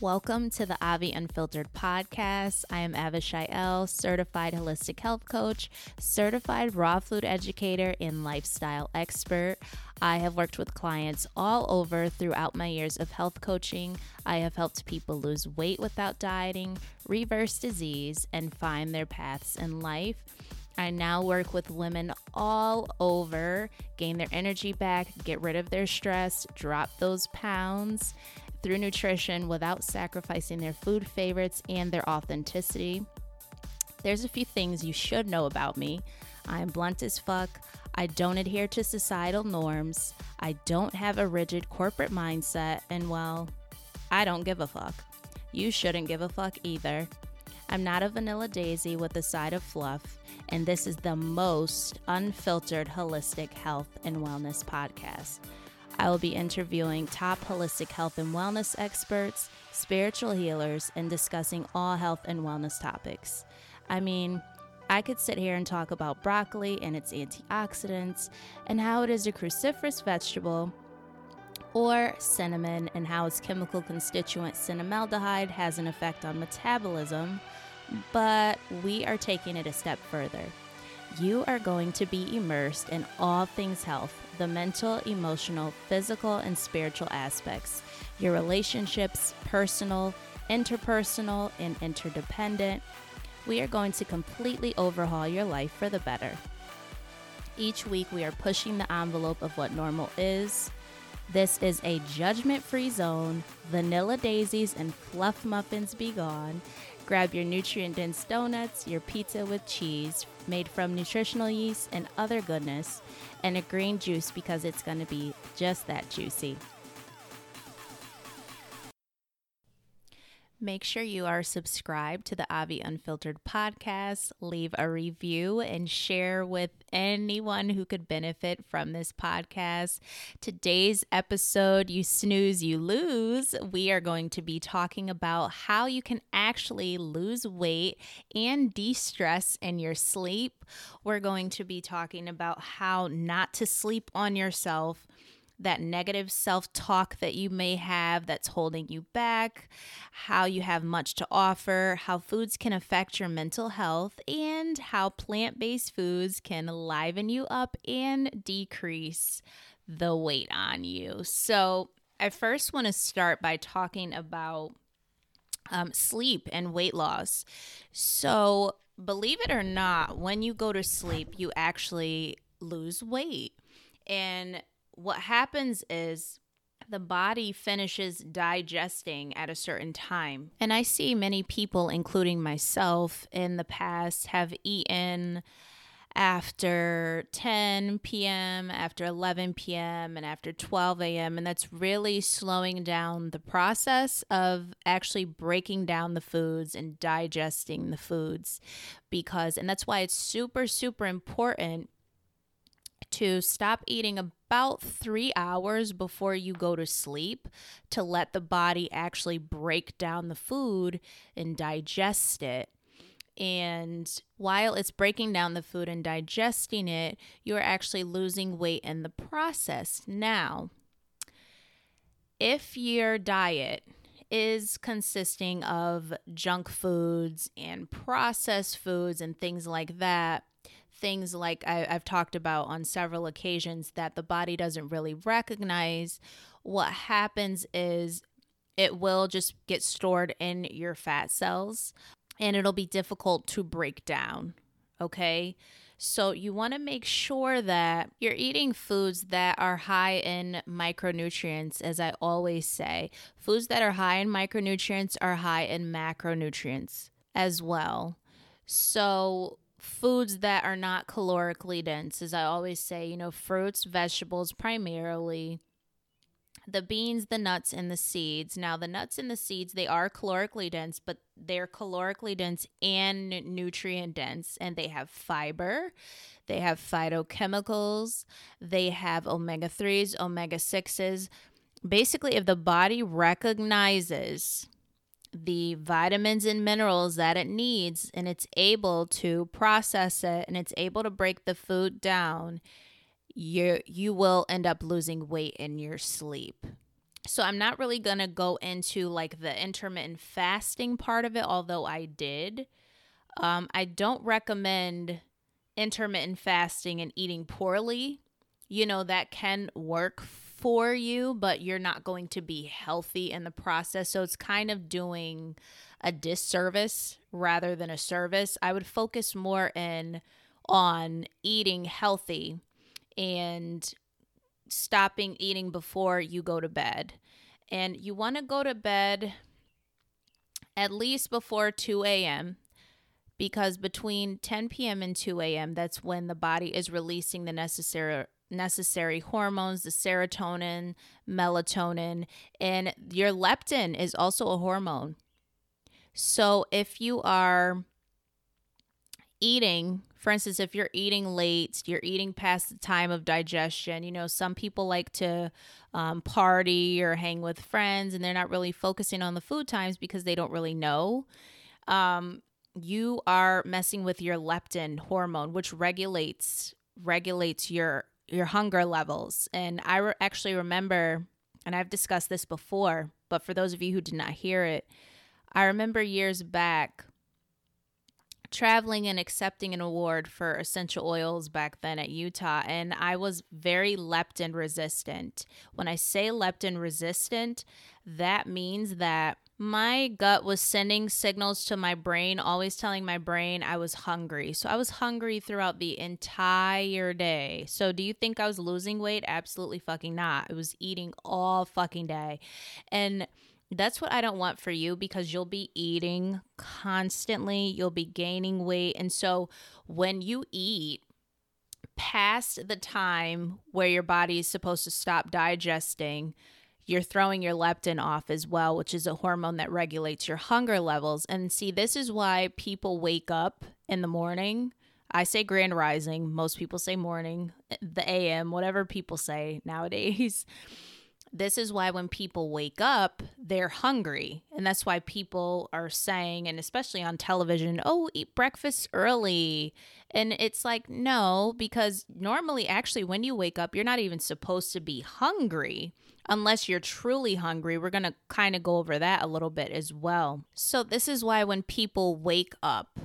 Welcome to the Avi Unfiltered podcast. I am Avishiel, certified holistic health coach, certified raw food educator, and lifestyle expert. I have worked with clients all over throughout my years of health coaching. I have helped people lose weight without dieting, reverse disease, and find their paths in life. I now work with women all over, gain their energy back, get rid of their stress, drop those pounds through nutrition without sacrificing their food favorites and their authenticity. There's a few things you should know about me. I'm blunt as fuck. I don't adhere to societal norms. I don't have a rigid corporate mindset. And well, I don't give a fuck. You shouldn't give a fuck either. I'm not a vanilla daisy with a side of fluff. And this is the most unfiltered holistic health and wellness podcast. I will be interviewing top holistic health and wellness experts, spiritual healers, and discussing all health and wellness topics. I mean, I could sit here and talk about broccoli and its antioxidants and how it is a cruciferous vegetable, or cinnamon and how its chemical constituent cinnamaldehyde has an effect on metabolism, but we are taking it a step further. You are going to be immersed in all things health, the mental, emotional, physical, and spiritual aspects, your relationships, personal, interpersonal, and interdependent. We are going to completely overhaul your life for the better. Each week, we are pushing the envelope of what normal is. This is a judgment-free zone. Vanilla daisies and fluff muffins be gone. Grab your nutrient-dense donuts, your pizza with cheese made from nutritional yeast and other goodness, and a green juice because it's going to be just that juicy. Make sure you are subscribed to the Avi Unfiltered podcast, leave a review, and share with anyone who could benefit from this podcast. Today's episode, you snooze, you lose. We are going to be talking about how you can actually lose weight and de-stress in your sleep. We're going to be talking about how not to sleep on yourself, that negative self-talk that you may have that's holding you back, how you have much to offer, how foods can affect your mental health, and how plant-based foods can liven you up and decrease the weight on you. So I first want to start by talking about sleep and weight loss. So believe it or not, when you go to sleep, you actually lose weight. And what happens is the body finishes digesting at a certain time. And I see many people, including myself in the past, have eaten after 10 p.m., after 11 p.m., and after 12 a.m., and that's really slowing down the process of actually breaking down the foods and digesting the foods. And that's why it's super, super important to stop eating about 3 hours before you go to sleep to let the body actually break down the food and digest it. And while it's breaking down the food and digesting it, you're actually losing weight in the process. Now, if your diet is consisting of junk foods and processed foods and things like that, things like I've talked about on several occasions that the body doesn't really recognize, what happens is it will just get stored in your fat cells and it'll be difficult to break down, okay? So you want to make sure that you're eating foods that are high in micronutrients, as I always say. Foods that are high in micronutrients are high in macronutrients as well. So foods that are not calorically dense, as I always say, fruits, vegetables primarily, the beans, the nuts, and the seeds. Now, the nuts and the seeds, they are calorically dense, but they're calorically dense and nutrient dense, and they have fiber, they have phytochemicals, they have omega-3s, omega-6s. Basically, if the body recognizes the vitamins and minerals that it needs, and it's able to process it, and it's able to break the food down, you will end up losing weight in your sleep. So I'm not really going to go into like the intermittent fasting part of it, although I did. I don't recommend intermittent fasting and eating poorly. You know, that can work for you, but you're not going to be healthy in the process. So it's kind of doing a disservice rather than a service. I would focus more on eating healthy and stopping eating before you go to bed. And you want to go to bed at least before 2 a.m. because between 10 p.m. and 2 a.m., that's when the body is releasing the necessary hormones, the serotonin, melatonin, and your leptin is also a hormone. So if you are eating, for instance, if you're eating late, you're eating past the time of digestion, you know, some people like to party or hang with friends and they're not really focusing on the food times because they don't really know. You are messing with your leptin hormone, which regulates your hunger levels. And I actually remember, and I've discussed this before, but for those of you who did not hear it, I remember years back traveling and accepting an award for essential oils back then at Utah, and I was very leptin resistant. When I say leptin resistant, that means that my gut was sending signals to my brain, always telling my brain I was hungry. So I was hungry throughout the entire day. So do you think I was losing weight? Absolutely fucking not. I was eating all fucking day. And that's what I don't want for you, because you'll be eating constantly, you'll be gaining weight. And so when you eat past the time where your body is supposed to stop digesting, you're throwing your leptin off as well, which is a hormone that regulates your hunger levels. And see, this is why people wake up in the morning. I say grand rising. Most people say morning, the AM, whatever people say nowadays. This is why when people wake up, they're hungry. And that's why people are saying, and especially on television, oh, eat breakfast early. And it's like, no, because normally actually when you wake up, you're not even supposed to be hungry unless you're truly hungry. We're going to kind of go over that a little bit as well. So this is why when people wake up,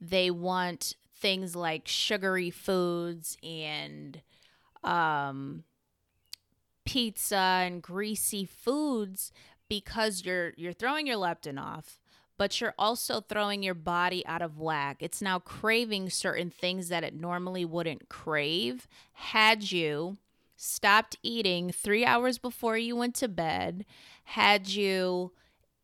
they want things like sugary foods and pizza and greasy foods, because you're throwing your leptin off, but you're also throwing your body out of whack. It's now craving certain things that it normally wouldn't crave. Had you stopped eating 3 hours before you went to bed, had you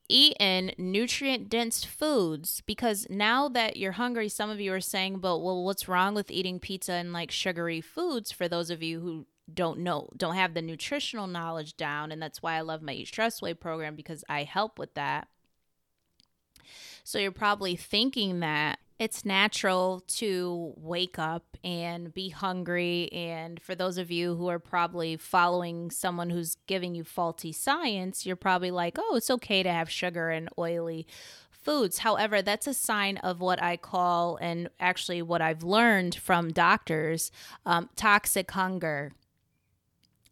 eaten nutrient-dense foods, because now that you're hungry, some of you are saying, but well, what's wrong with eating pizza and like sugary foods, for those of you who don't have the nutritional knowledge down. And that's why I love my Eat Stress Away program, because I help with that. So you're probably thinking that it's natural to wake up and be hungry. And for those of you who are probably following someone who's giving you faulty science, you're probably like, oh, it's okay to have sugar and oily foods. However, that's a sign of what I call, and actually what I've learned from doctors, toxic hunger.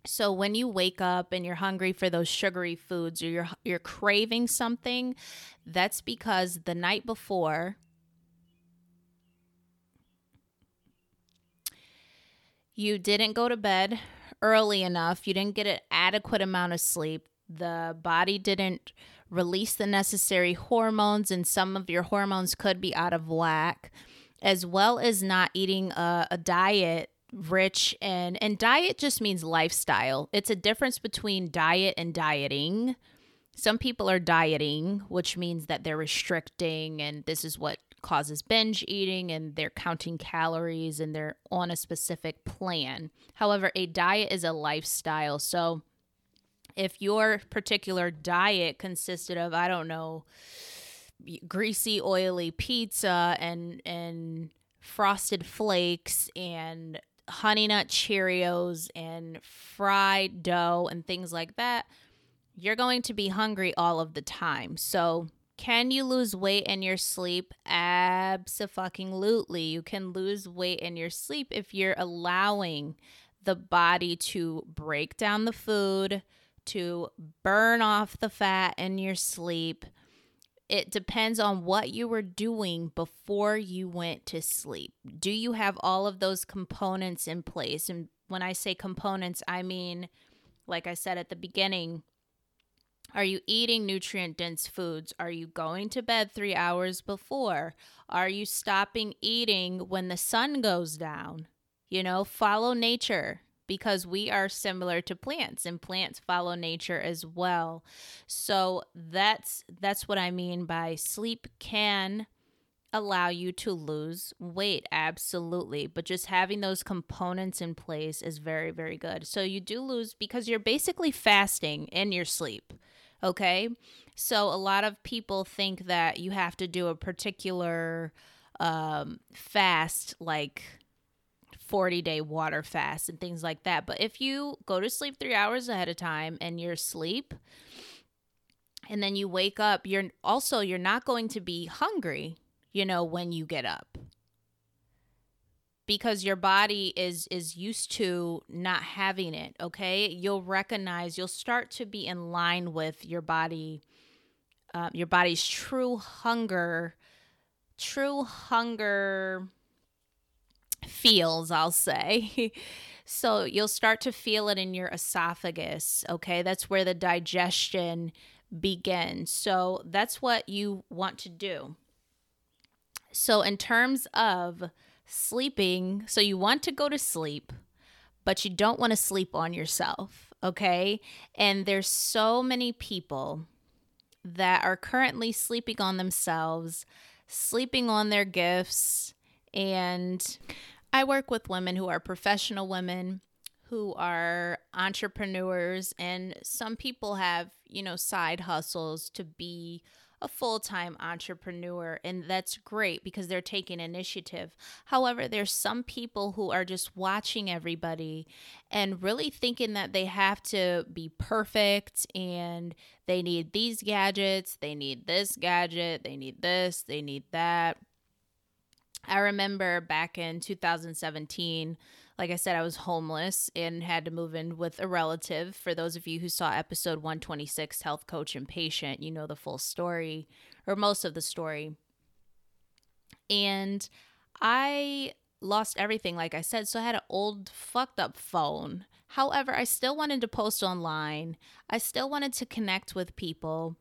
So when you wake up and you're hungry for those sugary foods, or you're craving something, that's because the night before you didn't go to bed early enough, you didn't get an adequate amount of sleep, the body didn't release the necessary hormones, and some of your hormones could be out of whack, as well as not eating a diet rich in, and diet just means lifestyle. It's a difference between diet and dieting. Some people are dieting, which means that they're restricting, and this is what causes binge eating, and they're counting calories and they're on a specific plan. However, a diet is a lifestyle. So if your particular diet consisted of, I don't know, greasy, oily pizza and frosted flakes and honey nut Cheerios and fried dough and things like that, you're going to be hungry all of the time. So can you lose weight in your sleep? Abso-fucking-lutely. You can lose weight in your sleep if you're allowing the body to break down the food, to burn off the fat in your sleep. It depends on what you were doing before you went to sleep. Do you have all of those components in place? And when I say components, I mean, like I said at the beginning, are you eating nutrient-dense foods? Are you going to bed 3 hours before? Are you stopping eating when the sun goes down? You know, follow nature, because we are similar to plants, and plants follow nature as well. So that's what I mean by sleep can allow you to lose weight, absolutely. But just having those components in place is very, very good. So you do lose because you're basically fasting in your sleep, okay? So a lot of people think that you have to do a particular fast, like 40-day water fast and things like that. But if you go to sleep 3 hours ahead of time and you're asleep and then you wake up, you're not going to be hungry, you know, when you get up, because your body is used to not having it, okay? You'll start to be in line with your body's true hunger feels, I'll say. So you'll start to feel it in your esophagus, okay? That's where the digestion begins. So that's what you want to do. So in terms of sleeping, so you want to go to sleep, but you don't want to sleep on yourself, okay? And there's so many people that are currently sleeping on themselves, sleeping on their gifts. And I work with women who are professional women, who are entrepreneurs, and some people have, you know, side hustles to be a full-time entrepreneur, and that's great because they're taking initiative. However, there's some people who are just watching everybody and really thinking that they have to be perfect, and they need these gadgets, they need this gadget, they need this, they need that. I remember back in 2017, like I said, I was homeless and had to move in with a relative. For those of you who saw episode 126, Health Coach and Patient, you know the full story, or most of the story. And I lost everything, like I said, so I had an old fucked up phone. However, I still wanted to post online. I still wanted to connect with people.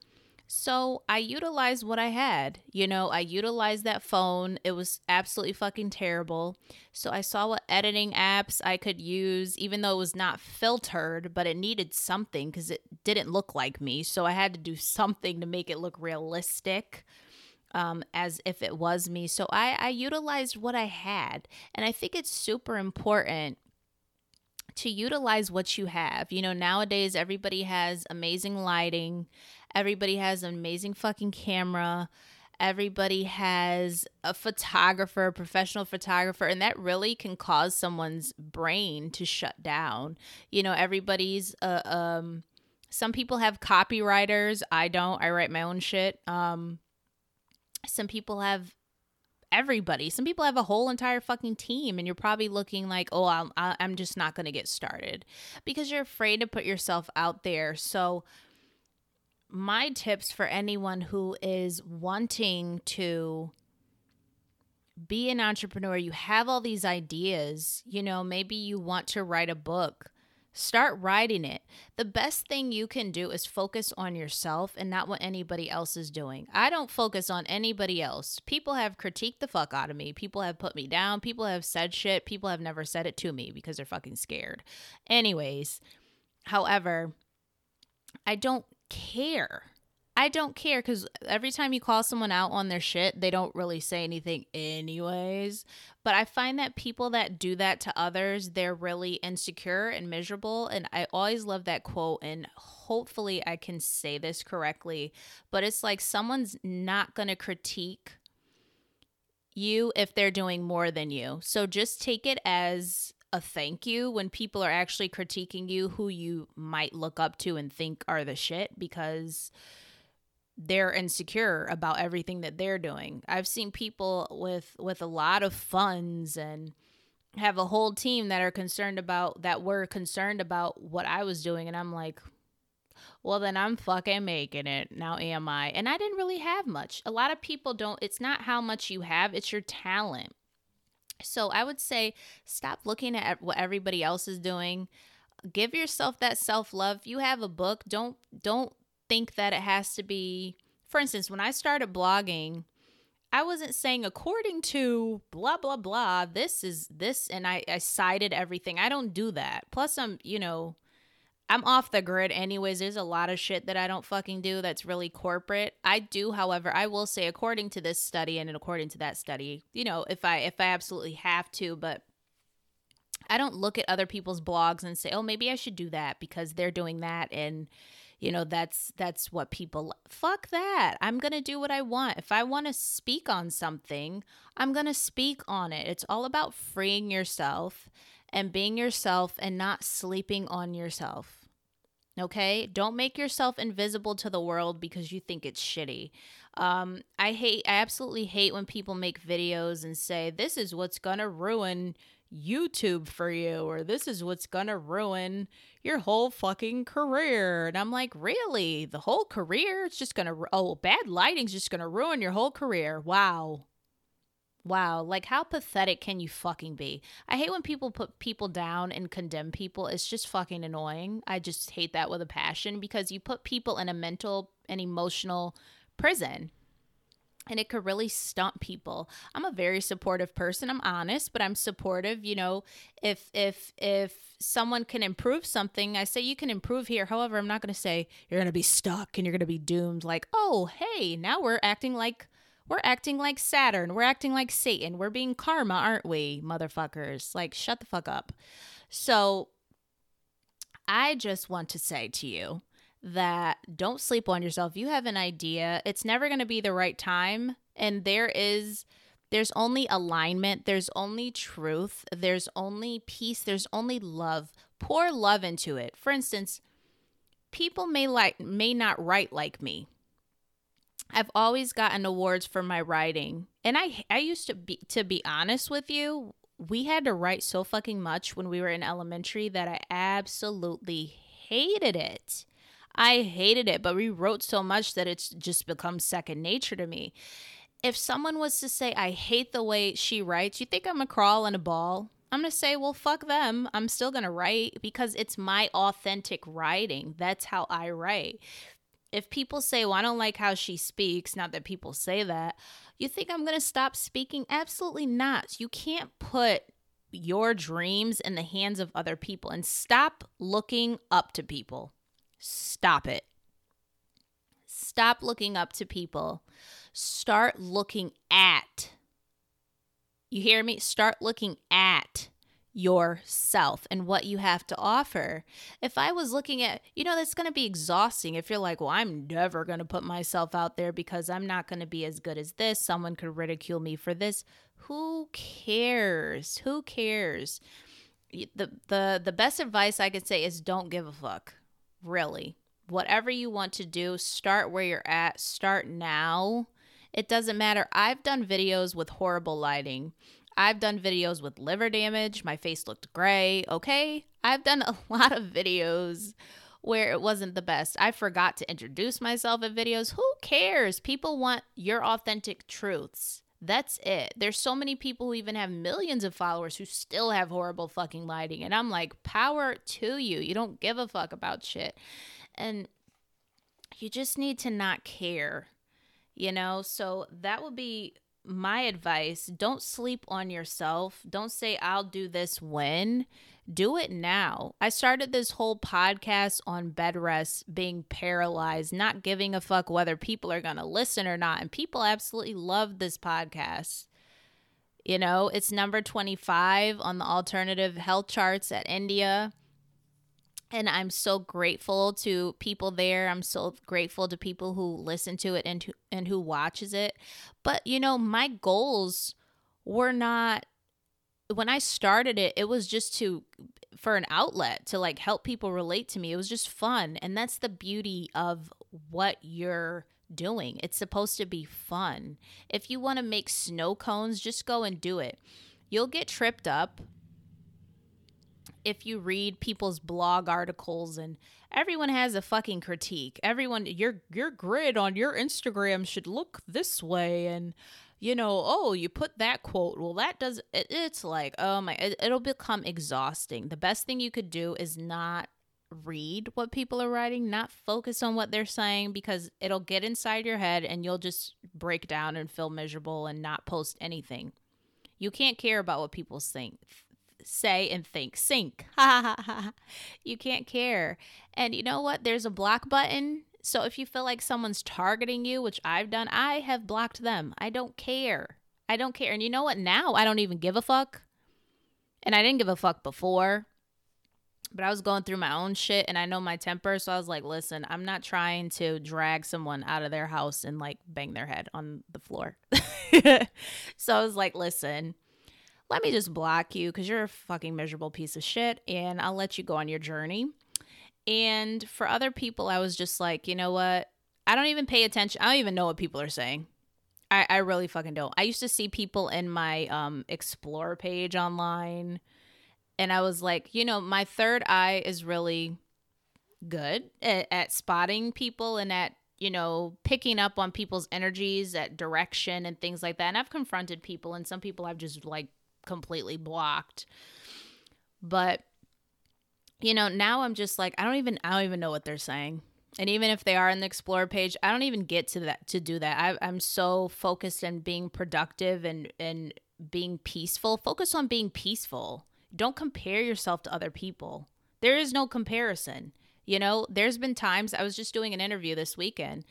So I utilized what I had. You know, I utilized that phone. It was absolutely fucking terrible. So I saw what editing apps I could use, even though it was not filtered, but it needed something because it didn't look like me. So I had to do something to make it look realistic, as if it was me. So I utilized what I had. And I think it's super important to utilize what you have. You know, nowadays everybody has amazing lighting. Everybody has an amazing fucking camera. Everybody has a photographer, a professional photographer, and that really can cause someone's brain to shut down. You know, everybody's, some people have copywriters. I don't. I write my own shit. Some people have everybody. Some people have a whole entire fucking team, and you're probably looking like, oh, I'm just not going to get started because you're afraid to put yourself out there. So my tips for anyone who is wanting to be an entrepreneur, you have all these ideas, you know, maybe you want to write a book, start writing it. The best thing you can do is focus on yourself and not what anybody else is doing. I don't focus on anybody else. People have critiqued the fuck out of me. People have put me down. People have said shit. People have never said it to me because they're fucking scared. Anyways, however, I don't care because every time you call someone out on their shit, they don't really say anything anyways. But I find that people that do that to others, they're really insecure and miserable. And I always love that quote, and hopefully I can say this correctly, but it's like, someone's not going to critique you if they're doing more than you. So just take it as a thank you when people are actually critiquing you, who you might look up to and think are the shit, because they're insecure about everything that they're doing. I've seen people with a lot of funds and have a whole team that were concerned about what I was doing. And I'm like, well, then I'm fucking making it. Now am I? And I didn't really have much. A lot of people don't. It's not how much you have. It's your talent. So I would say stop looking at what everybody else is doing. Give yourself that self-love. You have a book. Don't think that it has to be. For instance, when I started blogging, I wasn't saying according to blah, blah, blah, this is this, and I cited everything. I don't do that. Plus, I'm off the grid anyways. There's a lot of shit that I don't fucking do that's really corporate. I do, however, I will say according to this study and according to that study, if I absolutely have to, but I don't look at other people's blogs and say, oh, maybe I should do that because they're doing that and that's what people, fuck that. I'm going to do what I want. If I want to speak on something, I'm going to speak on it. It's all about freeing yourself and being yourself and not sleeping on yourself. Okay? Don't make yourself invisible to the world because you think it's shitty. I absolutely hate when people make videos and say, this is what's going to ruin YouTube for you, or this is what's gonna ruin your whole fucking career. And I'm like, really? The whole career? It's just gonna, bad lighting's just gonna ruin your whole career. Wow. Like, how pathetic can you fucking be? I hate when people put people down and condemn people. It's just fucking annoying. I just hate that with a passion because you put people in a mental and emotional prison. And it could really stump people. I'm a very supportive person. I'm honest, but I'm supportive. If someone can improve something, I say you can improve here. However, I'm not going to say you're going to be stuck and you're going to be doomed. Like, oh, hey, now we're acting like Saturn. We're acting like Satan. We're being karma, aren't we, motherfuckers? Like, shut the fuck up. So I just want to say to you, that don't sleep on yourself. You have an idea. It's never going to be the right time. And there's only alignment. There's only truth. There's only peace. There's only love. Pour love into it. For instance, people may not write like me. I've always gotten awards for my writing. And I used to be honest with you, we had to write so fucking much when we were in elementary that I absolutely hated it. I hated it, but we wrote so much that it's just become second nature to me. If someone was to say, I hate the way she writes, you think I'm going to crawl in a ball? I'm going to say, well, fuck them. I'm still going to write because it's my authentic writing. That's how I write. If people say, well, I don't like how she speaks, not that people say that, you think I'm going to stop speaking? Absolutely not. You can't put your dreams in the hands of other people and stop looking up to people. Stop it. Stop looking up to people. Start looking at, you hear me? Start looking at yourself and what you have to offer. If I was looking at, that's going to be exhausting. If you're like, well, I'm never going to put myself out there because I'm not going to be as good as this. Someone could ridicule me for this. Who cares? The best advice I could say is don't give a fuck. Really, whatever you want to do, start where you're at, start now. It doesn't matter. I've done videos with horrible lighting. I've done videos with liver damage. My face looked gray. Okay. I've done a lot of videos where it wasn't the best. I forgot to introduce myself in videos. Who cares? People want your authentic truths. That's it. There's so many people who even have millions of followers who still have horrible fucking lighting. And I'm like, power to you. You don't give a fuck about shit. And you just need to not care, So that would be my advice. Don't sleep on yourself. Don't say, I'll do this when. Do it now. I started this whole podcast on bed rest, being paralyzed, not giving a fuck whether people are going to listen or not. And people absolutely love this podcast. It's number 25 on the alternative health charts at India. And I'm so grateful to people there. I'm so grateful to people who listen to it and who watches it. But, my goals were not, when I started it, it was just for an outlet to like help people relate to me. It was just fun. And that's the beauty of what you're doing. It's supposed to be fun. If you want to make snow cones, just go and do it. You'll get tripped up. if you read people's blog articles and everyone has a fucking critique. Everyone, your grid on your Instagram should look this way, and you know, oh, you put that quote. Well, that does it, it's like, oh my, it'll become exhausting. The best thing you could do is not read what people are writing, not focus on what they're saying, because it'll get inside your head and you'll just break down and feel miserable and not post anything. You can't care about what people say and think. Sink. You can't care. And you know what? There's a block button. So if you feel like someone's targeting you, which I've done, I have blocked them. I don't care. I don't care. And you know what? Now I don't even give a fuck. And I didn't give a fuck before. But I was going through my own shit and I know my temper. So I was like, listen, I'm not trying to drag someone out of their house and like bang their head on the floor. So I was like, listen, let me just block you because you're a fucking miserable piece of shit and I'll let you go on your journey. And for other people, I was just like, you know what? I don't even pay attention. I don't even know what people are saying. I really fucking don't. I used to see people in my Explore page online. And I was like, you know, my third eye is really good at spotting people and at, you know, picking up on people's energies, at direction and things like that. And I've confronted people and some people I've just like completely blocked. But, you know, now I'm just like, I don't even know what they're saying. And even if they are in the Explore page, I don't even get to that, to do that. I'm so focused on being productive and being peaceful. Focus on being peaceful. Don't compare yourself to other people. There is no comparison. You know, there's been times, I was just doing an interview this weekend.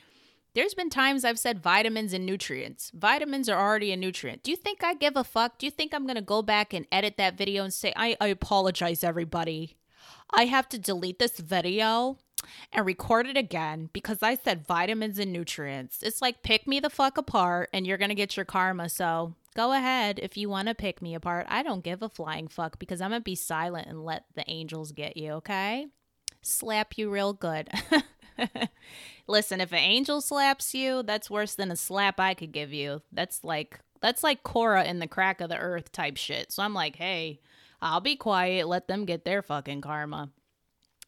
There's been times I've said vitamins and nutrients. Vitamins are already a nutrient. Do you think I give a fuck? Do you think I'm going to go back and edit that video and say, I apologize, everybody. I have to delete this video and record it again because I said vitamins and nutrients. It's like, pick me the fuck apart and you're going to get your karma. So go ahead if you want to pick me apart. I don't give a flying fuck because I'm going to be silent and let the angels get you, okay? Slap you real good. Listen, if an angel slaps you, that's worse than a slap I could give you. That's like Korra in the crack of the earth type shit. So I'm like, hey, I'll be quiet. Let them get their fucking karma.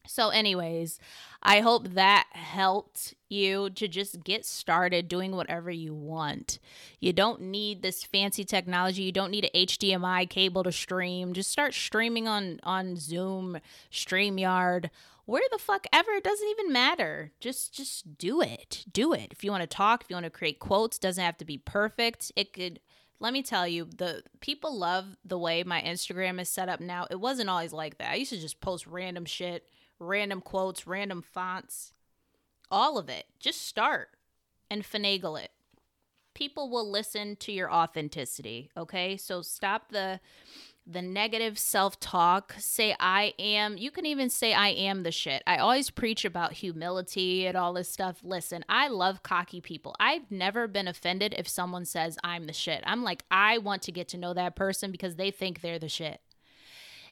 So anyways, I hope that helped you to just get started doing whatever you want. You don't need this fancy technology. You don't need an HDMI cable to stream. Just start streaming on Zoom, StreamYard, where the fuck ever. It doesn't even matter. Just do it. Do it. If you want to talk, if you want to create quotes, doesn't have to be perfect. It could... Let me tell you, the people love the way my Instagram is set up now. It wasn't always like that. I used to just post random shit. Random quotes, random fonts, all of it. Just start and finagle it. People will listen to your authenticity, okay? So stop the negative self-talk. Say I am. You can even say I am the shit. I always preach about humility and all this stuff. Listen, I love cocky people. I've never been offended if someone says I'm the shit. I'm like, I want to get to know that person because they think they're the shit.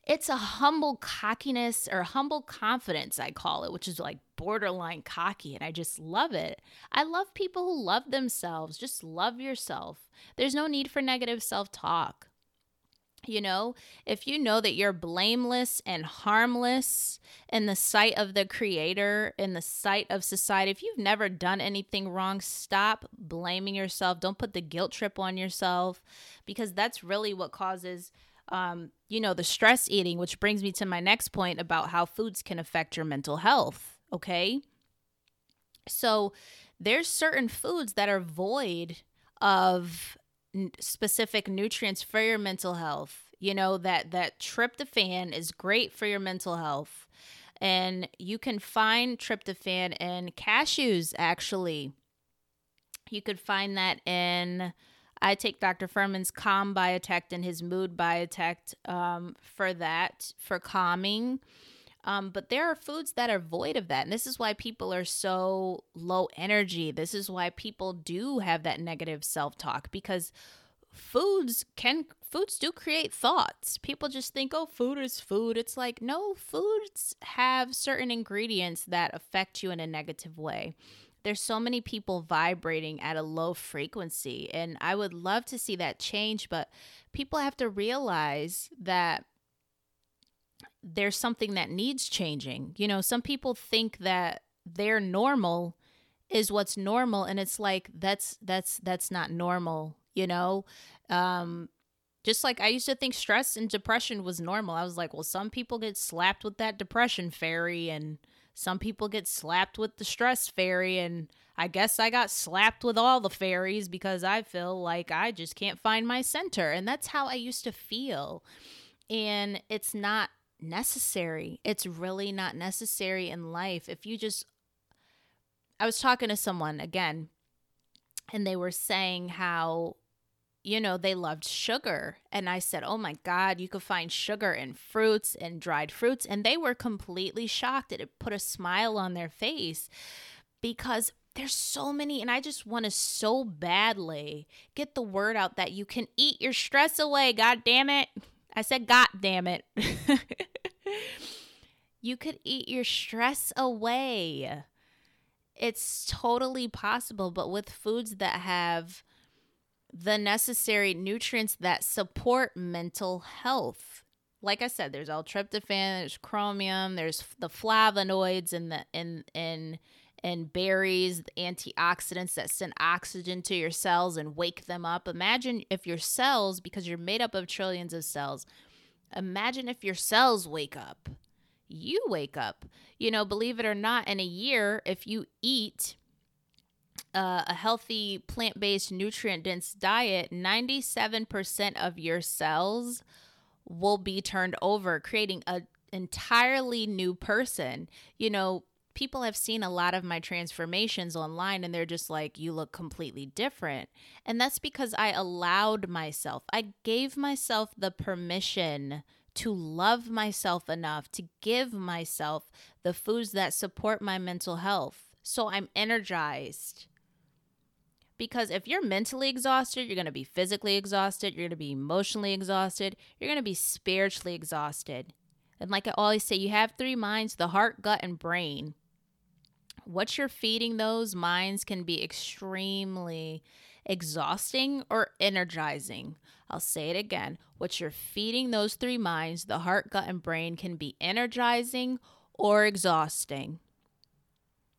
It's a humble cockiness or humble confidence, I call it, which is like borderline cocky. And I just love it. I love people who love themselves. Just love yourself. There's no need for negative self-talk. You know, if you know that you're blameless and harmless in the sight of the Creator, in the sight of society, if you've never done anything wrong, stop blaming yourself. Don't put the guilt trip on yourself, because that's really what causes you know, the stress eating, which brings me to my next point about how foods can affect your mental health. Okay. So there's certain foods that are void of specific nutrients for your mental health. You know, that tryptophan is great for your mental health, and you can find tryptophan in cashews. Actually, you could find that in, I take Dr. Furman's Calm Biotech and his Mood Biotech for that, for calming. But there are foods that are void of that. And this is why people are so low energy. This is why people do have that negative self-talk, because foods do create thoughts. People just think, oh, food is food. It's like, no, foods have certain ingredients that affect you in a negative way. There's so many people vibrating at a low frequency, and I would love to see that change, but people have to realize that there's something that needs changing. You know, some people think that their normal is what's normal, and it's like, that's not normal, you know? Just like I used to think stress and depression was normal. I was like, well, some people get slapped with that depression fairy, and some people get slapped with the stress fairy, and I guess I got slapped with all the fairies because I feel like I just can't find my center. And that's how I used to feel. And it's not necessary. It's really not necessary in life. If you just, I was talking to someone again, and they were saying how, you know, they loved sugar. And I said, oh my God, you could find sugar in fruits and dried fruits. And they were completely shocked. It put a smile on their face because there's so many. And I just want to so badly get the word out that you can eat your stress away. God damn it. I said, God damn it. You could eat your stress away. It's totally possible, but with foods that have the necessary nutrients that support mental health. Like I said, there's L-tryptophan, there's chromium, there's the flavonoids in the in berries, the antioxidants that send oxygen to your cells and wake them up. Imagine if your cells, because you're made up of trillions of cells, imagine if your cells wake up. You wake up. You know, believe it or not, in a year, if you eat a healthy plant-based nutrient-dense diet, 97% of your cells will be turned over, creating an entirely new person. You know, people have seen a lot of my transformations online, and they're just like, you look completely different. And that's because I allowed myself, I gave myself the permission to love myself enough to give myself the foods that support my mental health. So I'm energized. Because if you're mentally exhausted, you're going to be physically exhausted, you're going to be emotionally exhausted, you're going to be spiritually exhausted. And like I always say, you have three minds: the heart, gut, and brain. What you're feeding those minds can be extremely exhausting or energizing. I'll say it again. What you're feeding those three minds, the heart, gut, and brain, can be energizing or exhausting.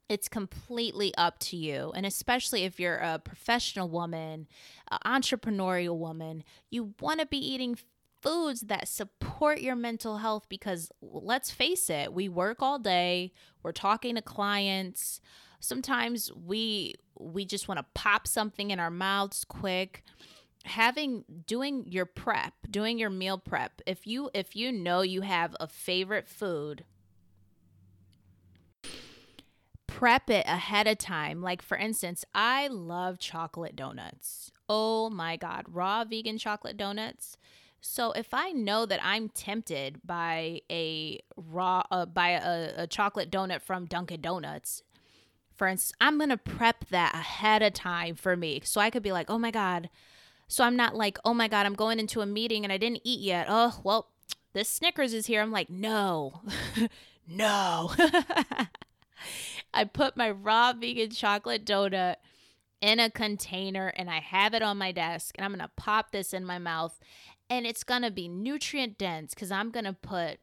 It's completely up to you. And especially if you're a professional woman, an entrepreneurial woman, you want to be eating foods that support your mental health, because let's face it, we work all day, we're talking to clients. Sometimes we just want to pop something in our mouths quick. Doing your prep, doing your meal prep. If you know you have a favorite food, prep it ahead of time. Like, for instance, I love chocolate donuts. Oh my God, raw vegan chocolate donuts. So if I know that I'm tempted by a chocolate donut from Dunkin' Donuts, for instance, I'm going to prep that ahead of time for me. So I could be like, oh my God. So I'm not like, oh my God, I'm going into a meeting and I didn't eat yet. Oh, well, this Snickers is here. I'm like, no, no. I put my raw vegan chocolate donut in a container and I have it on my desk, and I'm going to pop this in my mouth, and it's going to be nutrient dense because I'm going to put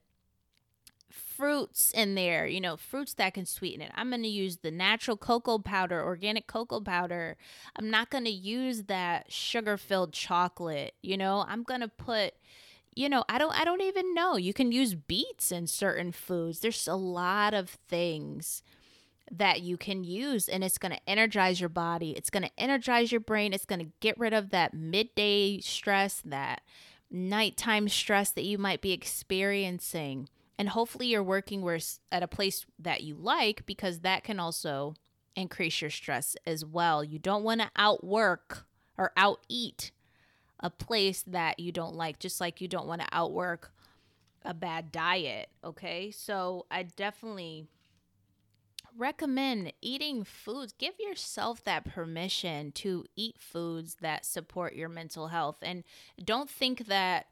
fruits in there, you know, fruits that can sweeten it. I'm going to use the natural cocoa powder, organic cocoa powder. I'm not going to use that sugar-filled chocolate, you know. I'm going to put, you know, I don't even know. You can use beets in certain foods. There's a lot of things that you can use, and it's going to energize your body. It's going to energize your brain. It's going to get rid of that midday stress, that nighttime stress that you might be experiencing. And hopefully you're working at a place that you like, because that can also increase your stress as well. You don't want to outwork or out-eat a place that you don't like, just like you don't want to outwork a bad diet, okay? So I definitely recommend eating foods. Give yourself that permission to eat foods that support your mental health. And don't think that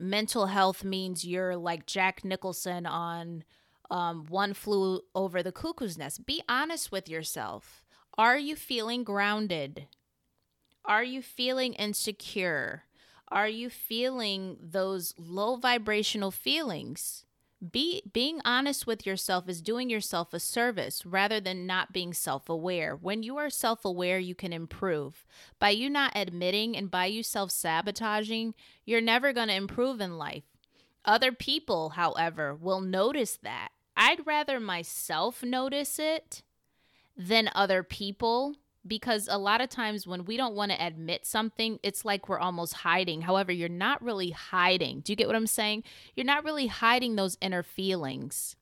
mental health means you're like Jack Nicholson on One Flew Over the Cuckoo's Nest. Be honest with yourself. Are you feeling grounded? Are you feeling insecure? Are you feeling those low vibrational feelings? Being honest with yourself is doing yourself a service rather than not being self-aware. When you are self-aware, you can improve. By you not admitting and by you self-sabotaging, you're never going to improve in life. Other people, however, will notice that. I'd rather myself notice it than other people, because a lot of times when we don't want to admit something, it's like we're almost hiding. However, you're not really hiding. Do you get what I'm saying? You're not really hiding those inner feelings.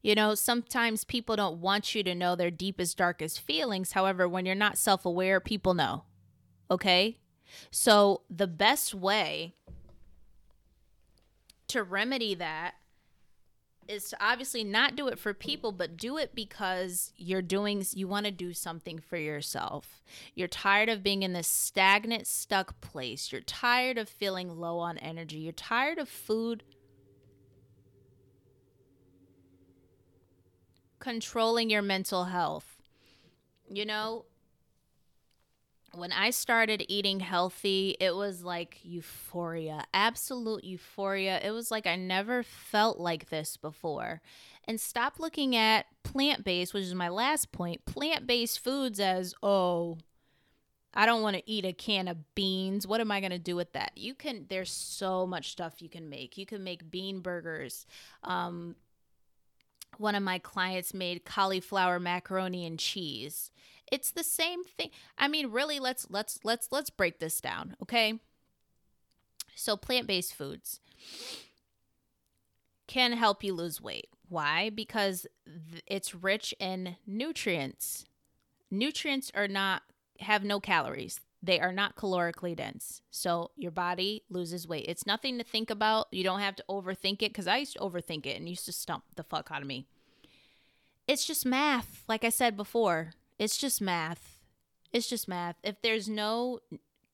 You know, sometimes people don't want you to know their deepest, darkest feelings. However, when you're not self-aware, people know. Okay? So the best way to remedy that is to obviously not do it for people, but do it because you want to do something for yourself. You're tired of being in this stagnant, stuck place. You're tired of feeling low on energy. You're tired of food controlling your mental health. You know, when I started eating healthy, it was like euphoria, absolute euphoria. It was like I never felt like this before. And stop looking at plant-based, which is my last point, plant-based foods as, oh, I don't want to eat a can of beans. What am I going to do with that? There's so much stuff you can make. You can make bean burgers. One of my clients made cauliflower macaroni and cheese. It's the same thing. I mean, really, let's break this down, okay? So plant-based foods can help you lose weight. Why? Because it's rich in nutrients. Nutrients have no calories. They are not calorically dense. So your body loses weight. It's nothing to think about. You don't have to overthink it, because I used to overthink it and used to stump the fuck out of me. It's just math, like I said before. It's just math. It's just math. If there's no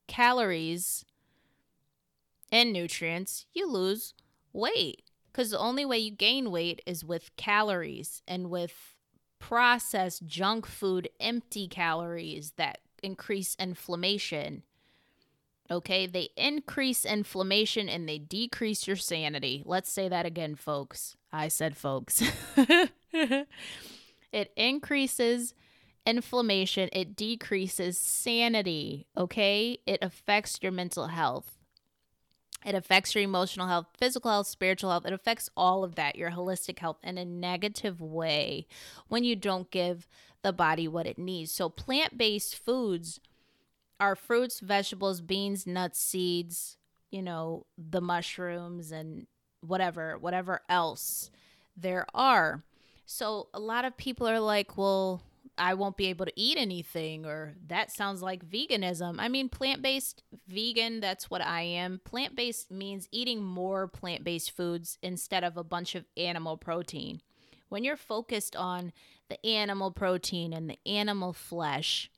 calories and nutrients, you lose weight, because the only way you gain weight is with calories and with processed junk food, empty calories that increase inflammation. Okay? They increase inflammation and they decrease your sanity. Let's say that again, folks. I said folks. It increases inflammation, it decreases sanity, okay? It affects your mental health. It affects your emotional health, physical health, spiritual health. It affects all of that, your holistic health, in a negative way when you don't give the body what it needs. So plant-based foods are fruits, vegetables, beans, nuts, seeds, you know, the mushrooms and whatever else there are. So a lot of people are like, well, I won't be able to eat anything, or that sounds like veganism. I mean, plant-based, vegan, that's what I am. Plant-based means eating more plant-based foods instead of a bunch of animal protein. When you're focused on the animal protein and the animal flesh,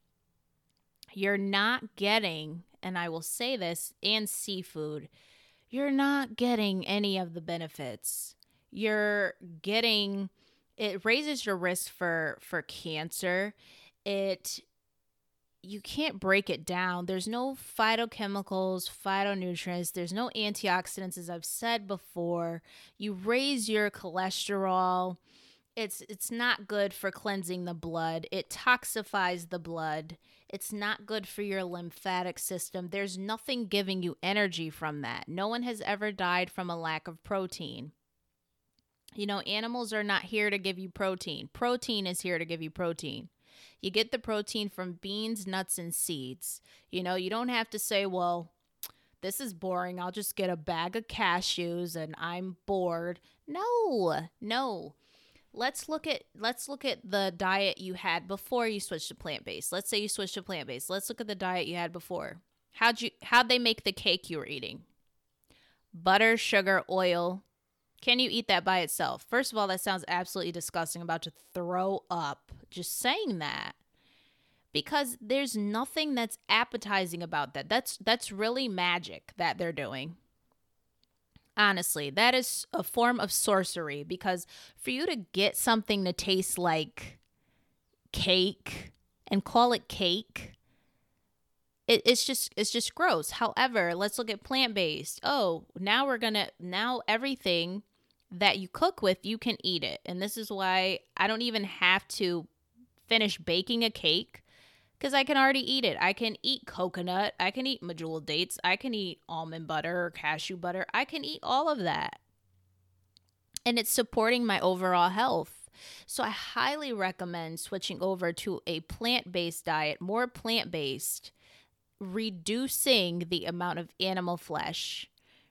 you're not getting, and I will say this, and seafood, you're not getting any of the benefits. You're getting... It raises your risk for cancer. You can't break it down. There's no phytochemicals, phytonutrients. There's no antioxidants, as I've said before. You raise your cholesterol. It's not good for cleansing the blood. It toxifies the blood. It's not good for your lymphatic system. There's nothing giving you energy from that. No one has ever died from a lack of protein. You know, animals are not here to give you protein. Protein is here to give you protein. You get the protein from beans, nuts, and seeds. You know, you don't have to say, well, this is boring. I'll just get a bag of cashews and I'm bored. No. Let's look at the diet you had before you switched to plant-based. Let's say you switched to plant-based. Let's look at the diet you had before. How'd they make the cake you were eating? Butter, sugar, oil. Can you eat that by itself? First of all, that sounds absolutely disgusting. I'm about to throw up just saying that, because there's nothing that's appetizing about that. That's really magic that they're doing. Honestly, that is a form of sorcery, because for you to get something to taste like cake and call it cake, it's just gross. However, let's look at plant-based. Oh, now everything that you cook with, you can eat it. And this is why I don't even have to finish baking a cake because I can already eat it. I can eat coconut. I can eat medjool dates. I can eat almond butter or cashew butter. I can eat all of that. And it's supporting my overall health. So I highly recommend switching over to a plant-based diet, more plant-based, reducing the amount of animal flesh,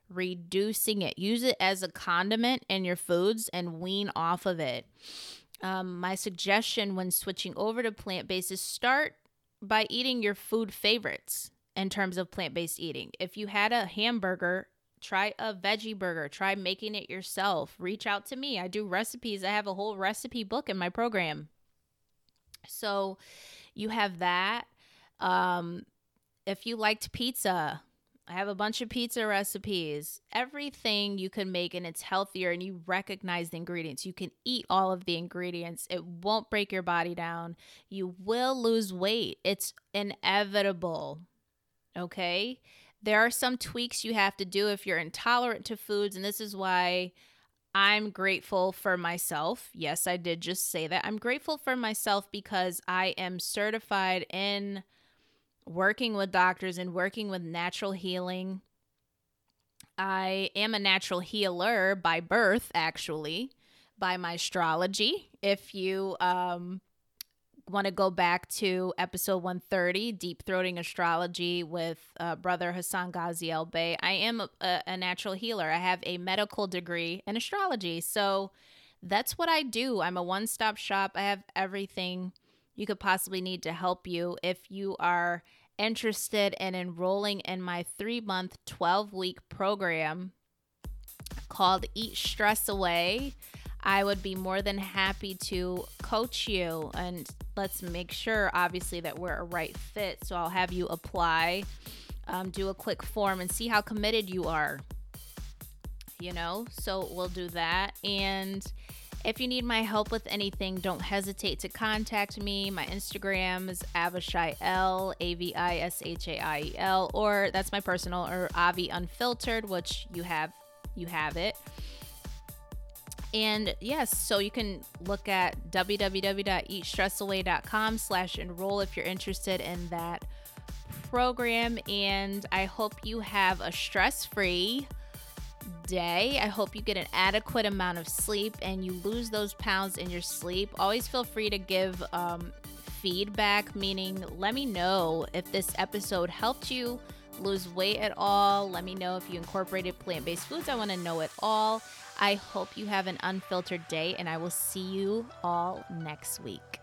reducing it. Use it as a condiment in your foods and wean off of it. My suggestion when switching over to plant-based is start by eating your food favorites in terms of plant-based eating. If you had a hamburger, try a veggie burger. Try making it yourself. Reach out to me. I do recipes. I have a whole recipe book in my program. So you have that. If you liked pizza, I have a bunch of pizza recipes. Everything you can make, and it's healthier, and you recognize the ingredients. You can eat all of the ingredients. It won't break your body down. You will lose weight. It's inevitable. Okay? There are some tweaks you have to do if you're intolerant to foods, and this is why I'm grateful for myself. Yes, I did just say that. I'm grateful for myself because I am certified in working with doctors and working with natural healing. I am a natural healer by birth, actually, by my astrology. If you want to go back to episode 130, Deep Throating Astrology with Brother Hassan Ghazi Elbey. I am a natural healer. I have a medical degree in astrology. So that's what I do. I'm a one-stop shop. I have everything you could possibly need to help you. If you are interested in enrolling in my 3-month, 12-week program called Eat Stress Away, I would be more than happy to coach you, and let's make sure, obviously, that we're a right fit. So I'll have you apply, do a quick form, and see how committed you are, you know? So we'll do that. And if you need my help with anything, don't hesitate to contact me. My Instagram is Avishiel, Avishaiel, or that's my personal, or Avi Unfiltered, which you have it. And yes, so you can look at www.eatstressaway.com/enroll if you're interested in that program. And I hope you have a stress-free day. I hope you get an adequate amount of sleep and you lose those pounds in your sleep. Always feel free to give feedback, meaning let me know if this episode helped you lose weight at all. Let me know if you incorporated plant-based foods. I want to know it all. I hope you have an unfiltered day, and I will see you all next week.